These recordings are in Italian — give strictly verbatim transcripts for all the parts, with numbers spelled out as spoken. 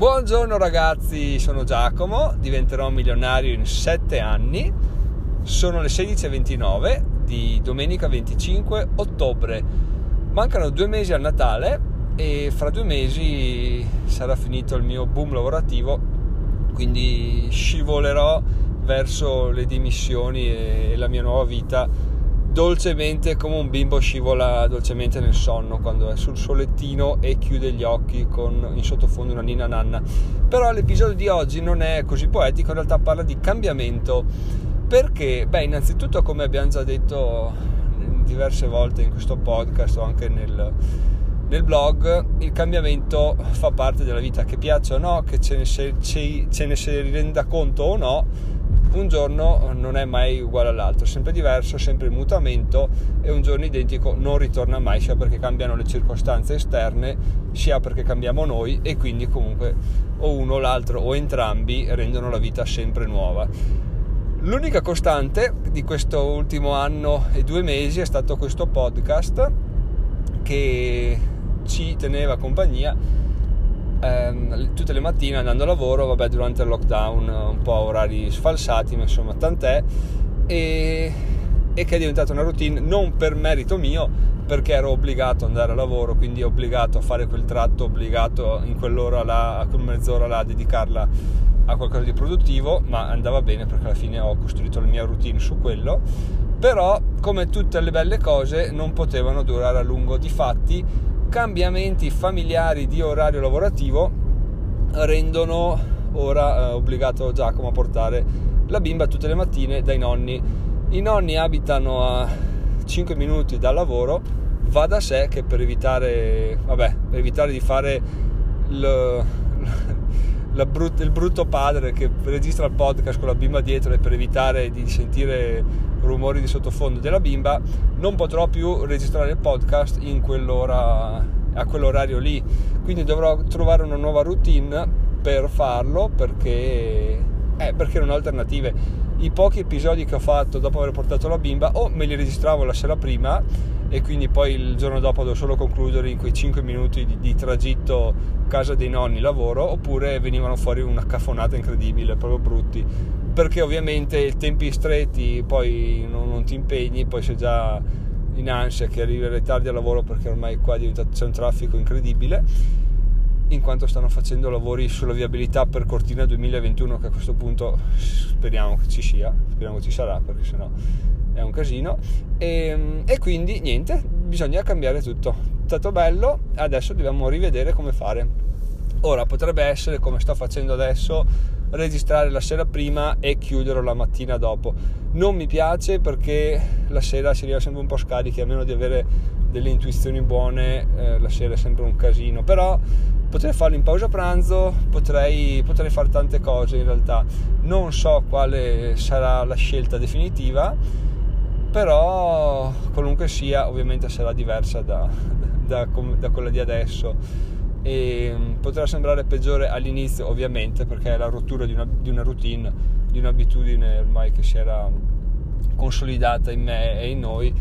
Buongiorno ragazzi, sono Giacomo, diventerò milionario in sette anni. Sono le sedici e ventinove di domenica venticinque ottobre. Mancano due mesi al Natale e fra due mesi sarà finito il mio boom lavorativo, quindi scivolerò verso le dimissioni e la mia nuova vita dolcemente, come un bimbo scivola dolcemente nel sonno quando è sul suo lettino e chiude gli occhi con in sottofondo una ninna nanna. Però l'episodio di oggi non è così poetico, in realtà parla di cambiamento. Perché? Beh, innanzitutto, come abbiamo già detto diverse volte in questo podcast o anche nel, nel blog, il cambiamento fa parte della vita, che piaccia o no, che ce ne, se, ce, ce ne si renda conto o no. Un giorno non è mai uguale all'altro, sempre diverso, sempre in mutamento, e un giorno identico non ritorna mai, sia perché cambiano le circostanze esterne, sia perché cambiamo noi, e quindi comunque o uno o l'altro o entrambi rendono la vita sempre nuova. L'unica costante di questo ultimo anno e due mesi è stato questo podcast che ci teneva compagnia tutte le mattine andando a lavoro, vabbè, durante il lockdown un po' a orari sfalsati, ma insomma tant'è, e, e che è diventata una routine non per merito mio, perché ero obbligato ad andare a lavoro, quindi obbligato a fare quel tratto, obbligato in quell'ora là, a quel mezz'ora là a dedicarla a qualcosa di produttivo, ma andava bene perché alla fine ho costruito la mia routine su quello. Però, come tutte le belle cose, non potevano durare a lungo, difatti cambiamenti familiari di orario lavorativo rendono ora eh, obbligato Giacomo a portare la bimba tutte le mattine dai nonni. I nonni abitano a cinque minuti dal lavoro, va da sé che per evitare, vabbè, per evitare di fare il, la brut, il brutto padre che registra il podcast con la bimba dietro, e per evitare di sentire rumori di sottofondo della bimba, non potrò più registrare il podcast in quell'ora, a quell'orario lì, quindi dovrò trovare una nuova routine per farlo, perché eh, perché non ho alternative. I pochi episodi che ho fatto dopo aver portato la bimba o me li registravo la sera prima e quindi poi il giorno dopo devo solo concludere in quei cinque minuti di, di tragitto casa dei nonni lavoro, oppure venivano fuori una caffonata incredibile, proprio brutti, perché ovviamente i tempi stretti, poi non, non ti impegni, poi sei già in ansia che arrivi in ritardo al lavoro, perché ormai qua diventa, c'è un traffico incredibile, in quanto stanno facendo lavori sulla viabilità per Cortina duemilaventuno, che a questo punto speriamo che ci sia, speriamo che ci sarà, perché sennò è un casino, e, e quindi niente, bisogna cambiare tutto. È stato bello, adesso dobbiamo rivedere come fare. Ora potrebbe essere, come sto facendo adesso, registrare la sera prima e chiuderlo la mattina dopo. Non mi piace perché la sera si arriva sempre un po' scarichi, a meno di avere delle intuizioni buone, eh, la sera è sempre un casino. Però potrei farlo in pausa pranzo, potrei, potrei fare tante cose in realtà. Non so quale sarà la scelta definitiva, però qualunque sia ovviamente sarà diversa da, da, da quella di adesso. E potrà sembrare peggiore all'inizio, ovviamente, perché è la rottura di una, di una routine, di un'abitudine ormai che si era consolidata in me e in noi,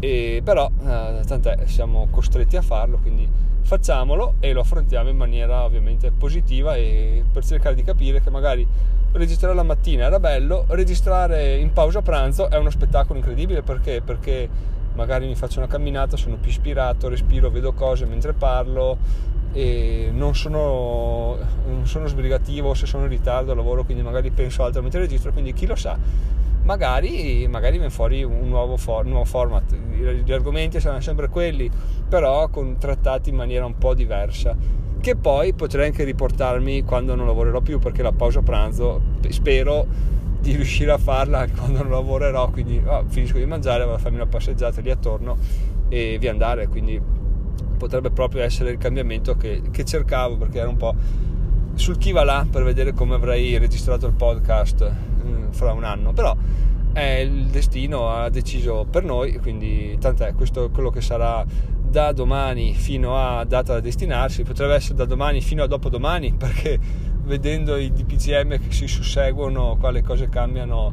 e però eh, tant'è, siamo costretti a farlo, quindi facciamolo e lo affrontiamo in maniera ovviamente positiva, e per cercare di capire che magari registrare la mattina era bello, registrare in pausa pranzo è uno spettacolo incredibile. Perché? Perché magari mi faccio una camminata, sono più ispirato, respiro, vedo cose mentre parlo, e non sono, non sono sbrigativo se sono in ritardo al lavoro, quindi magari penso altro mentre registro, quindi chi lo sa, magari, magari viene fuori un nuovo, for, nuovo format. Gli argomenti saranno sempre quelli, però con, trattati in maniera un po' diversa, che poi potrei anche riportarmi quando non lavorerò più, perché la pausa pranzo spero di riuscire a farla quando non lavorerò, quindi oh, finisco di mangiare, vado a farmi una passeggiata lì attorno e via andare. Quindi potrebbe proprio essere il cambiamento che, che cercavo, perché era un po' sul chi va là per vedere come avrei registrato il podcast mh, fra un anno. Però eh, il destino ha deciso per noi, quindi tant'è, questo è quello che sarà da domani fino a data da destinarsi. Potrebbe essere da domani fino a dopodomani, perché vedendo i D P C M che si susseguono qua le cose cambiano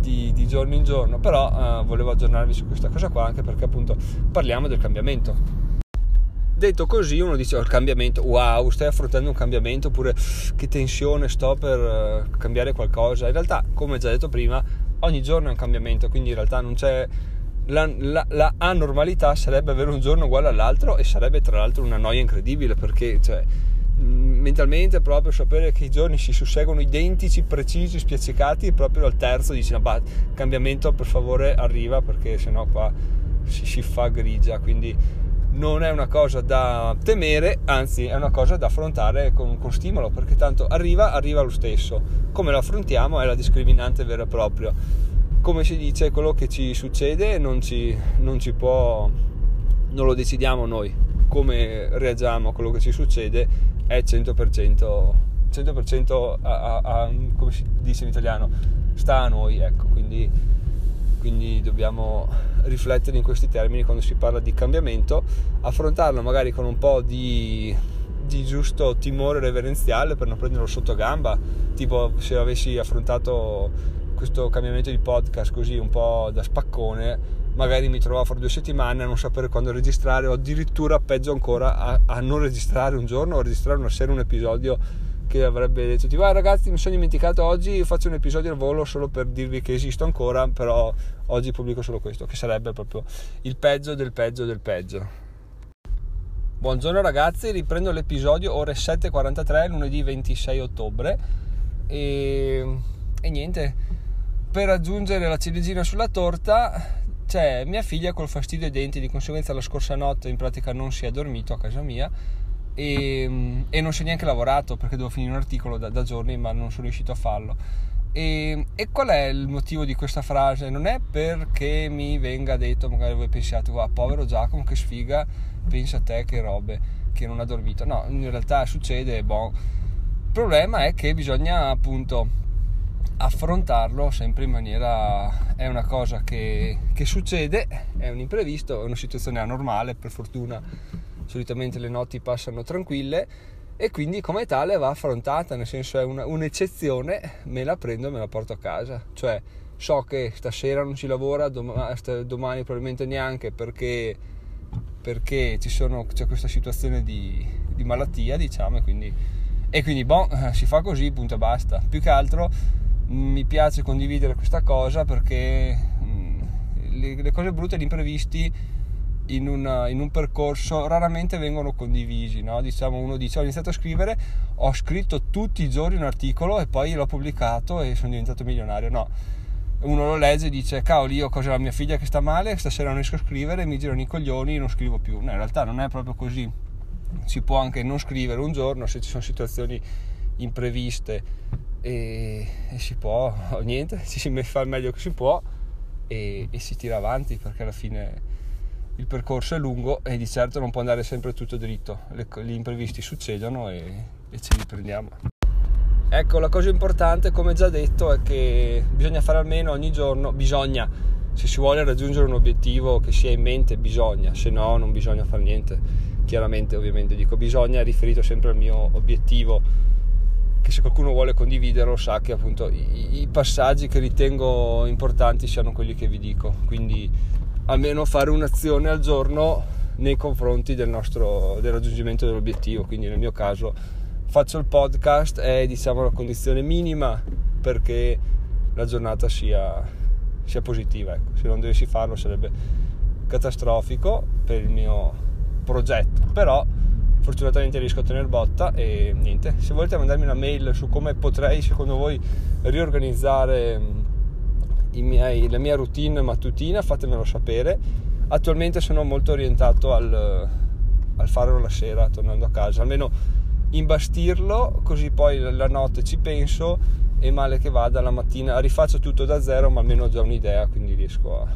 Di, di giorno in giorno. Però eh, volevo aggiornarvi su questa cosa qua, anche perché appunto parliamo del cambiamento. detto così uno dice, oh, il cambiamento, wow, stai affrontando un cambiamento, oppure che tensione, sto per uh, cambiare qualcosa. In realtà, come già detto prima, ogni giorno è un cambiamento, quindi in realtà non c'è la, la, la anormalità, sarebbe avere un giorno uguale all'altro, e sarebbe tra l'altro una noia incredibile, perché cioè mentalmente proprio sapere che i giorni si susseguono identici, precisi, spiaccicati, e proprio al terzo dici, no, bah, cambiamento per favore arriva, perché sennò qua si, si fa grigia. Quindi non è una cosa da temere, anzi è una cosa da affrontare con, con stimolo, perché tanto arriva, arriva lo stesso. Come lo affrontiamo è la discriminante vera e propria. Come si dice, quello che ci succede non ci, non ci può, non lo decidiamo noi. Come reagiamo a quello che ci succede è cento per cento, cento per cento a, a, a, come si dice in italiano, sta a noi, ecco. Quindi, quindi dobbiamo riflettere in questi termini quando si parla di cambiamento, affrontarlo magari con un po' di, di giusto timore reverenziale per non prenderlo sotto gamba, tipo se avessi affrontato questo cambiamento di podcast così un po' da spaccone, magari mi trovavo fra due settimane a non sapere quando registrare, o addirittura peggio ancora a, a non registrare un giorno, o a registrare una sera un episodio che avrebbe detto tipo, ah, ragazzi, mi sono dimenticato oggi, faccio un episodio al volo solo per dirvi che esisto ancora, però oggi pubblico solo questo, che sarebbe proprio il peggio del peggio del peggio. Buongiorno ragazzi, riprendo l'episodio ore sette e quarantatré, lunedì ventisei ottobre, e, e niente, per aggiungere la ciliegina sulla torta c'è mia figlia col fastidio ai denti, di conseguenza la scorsa notte in pratica non si è dormito a casa mia, e, e non si è neanche lavorato perché devo finire un articolo da, da giorni, ma non sono riuscito a farlo. E, e qual è il motivo di questa frase? Non è perché mi venga detto, magari voi pensiate, wow, povero Giacomo, che sfiga, pensa a te che robe, che non ha dormito. No, in realtà succede, boh. Il problema è che bisogna appunto affrontarlo sempre in maniera, è una cosa che, che succede, è un imprevisto, è una situazione anormale, per fortuna solitamente le notti passano tranquille, e quindi come tale va affrontata, nel senso è una, un'eccezione, me la prendo e me la porto a casa. Cioè so che stasera non si lavora, domani, domani probabilmente neanche, perché, perché ci sono, c'è questa situazione di, di malattia, diciamo, e quindi, e quindi boh, si fa così, punto e basta. Più che altro mi piace condividere questa cosa, perché le cose brutte e gli imprevisti in, una, in un percorso raramente vengono condivisi, no? Diciamo, uno dice, ho iniziato a scrivere, ho scritto tutti i giorni un articolo e poi l'ho pubblicato e sono diventato milionario. No, uno lo legge e dice, cavoli, io cosa, la mia figlia che sta male, stasera non riesco a scrivere, mi girano i coglioni, non scrivo più. No, in realtà non è proprio così, si può anche non scrivere un giorno se ci sono situazioni impreviste, e si può, niente, ci si fa il meglio che si può, e, e si tira avanti, perché alla fine il percorso è lungo e di certo non può andare sempre tutto dritto. Le, gli imprevisti succedono e, e ce li prendiamo. Ecco, la cosa importante, come già detto, è che bisogna fare almeno ogni giorno, bisogna, se si vuole raggiungere un obiettivo che si ha in mente, bisogna, se no non bisogna fare niente, chiaramente, ovviamente dico bisogna, è riferito sempre al mio obiettivo, che se qualcuno vuole condividerlo sa che appunto i, i passaggi che ritengo importanti siano quelli che vi dico. Quindi almeno fare un'azione al giorno nei confronti del nostro, del raggiungimento dell'obiettivo. Quindi nel mio caso faccio il podcast, è diciamo la condizione minima perché la giornata sia, sia positiva, ecco. Se non dovessi farlo sarebbe catastrofico per il mio progetto, però fortunatamente riesco a tenere botta. E niente, se volete mandarmi una mail su come potrei secondo voi riorganizzare i miei, la mia routine mattutina, fatemelo sapere. Attualmente sono molto orientato al, al farlo la sera tornando a casa, almeno imbastirlo, così poi la notte ci penso e male che vada la mattina rifaccio tutto da zero, ma almeno ho già un'idea, quindi riesco a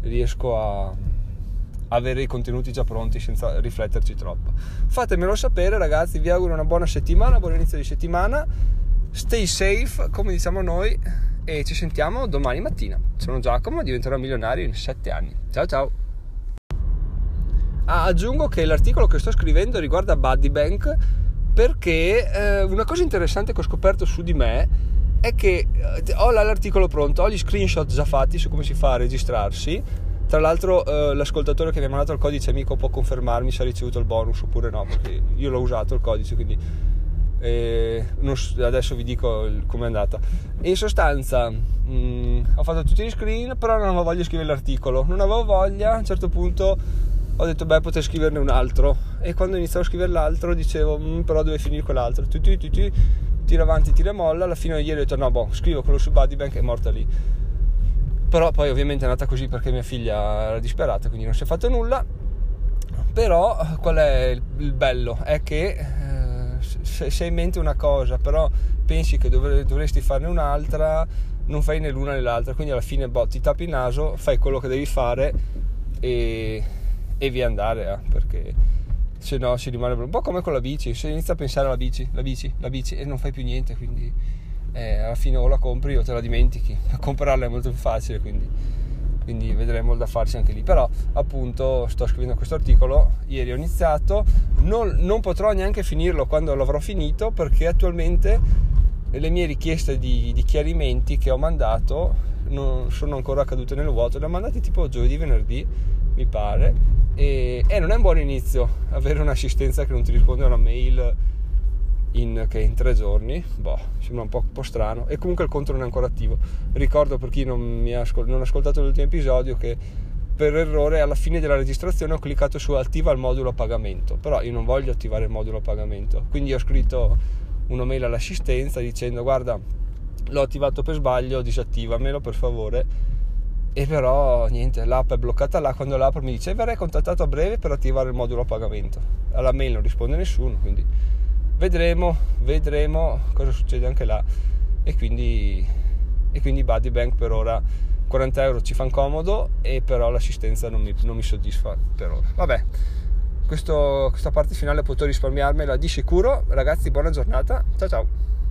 riesco a avere i contenuti già pronti senza rifletterci troppo. Fatemelo sapere ragazzi, vi auguro una buona settimana, buon inizio di settimana, stay safe come diciamo noi, e ci sentiamo domani mattina. Sono Giacomo, diventerò milionario in sette anni, ciao ciao. Ah, aggiungo che l'articolo che sto scrivendo riguarda BuddyBank, perché eh, una cosa interessante che ho scoperto su di me è che eh, ho l'articolo pronto, ho gli screenshot già fatti su come si fa a registrarsi, Tra l'altro eh, l'ascoltatore che mi ha mandato il codice amico può confermarmi se ha ricevuto il bonus oppure no, perché io l'ho usato il codice, quindi eh, non, adesso vi dico com'è andata. E in sostanza mh, ho fatto tutti gli screen, però non avevo voglia di scrivere l'articolo, non avevo voglia. A un certo punto ho detto beh, potrei scriverne un altro, e quando iniziavo a scrivere l'altro dicevo mh, però deve finire quell'altro, tu, tu, tu, tu, tira avanti, tira molla. Alla fine ieri ho detto no, boh, scrivo quello su BuddyBank, è morta lì. Però poi ovviamente è nata così perché mia figlia era disperata, quindi non si è fatto nulla. Però qual è il bello? È che eh, se, se hai in mente una cosa però pensi che dovre, dovresti farne un'altra, non fai né l'una né l'altra, quindi alla fine boh, ti tappi il naso, fai quello che devi fare e, e via andare, eh, perché se no si rimane un po' come con la bici. Se inizi a pensare alla bici, la bici, la bici e non fai più niente, quindi eh, alla fine o la compri o te la dimentichi. Comprarla è molto più facile, quindi, quindi vedremo da farsi anche lì. Però appunto sto scrivendo questo articolo, ieri ho iniziato, non, non potrò neanche finirlo quando l'avrò finito, perché attualmente le mie richieste di, di chiarimenti che ho mandato non sono ancora cadute nel vuoto. Le ho mandate tipo giovedì, venerdì mi pare, e eh, non è un buon inizio avere un'assistenza che non ti risponde a una mail in, che in tre giorni, boh, sembra un po', un po' strano. E comunque il conto non è ancora attivo. Ricordo per chi non mi ha ascolt- non ha ascoltato l'ultimo episodio che per errore alla fine della registrazione ho cliccato su attiva il modulo a pagamento, però io non voglio attivare il modulo a pagamento, quindi ho scritto una mail all'assistenza dicendo guarda, l'ho attivato per sbaglio, disattivamelo per favore. E però niente, l'app è bloccata là. Quando l'app mi dice verrai contattato a breve per attivare il modulo a pagamento, alla mail non risponde nessuno, quindi vedremo vedremo cosa succede anche là. E quindi e quindi BuddyBank per ora quaranta euro ci fan comodo, e però l'assistenza non mi, non mi soddisfa per ora. Vabbè, questo, questa parte finale potrò risparmiarmela di sicuro. Ragazzi, buona giornata, ciao ciao.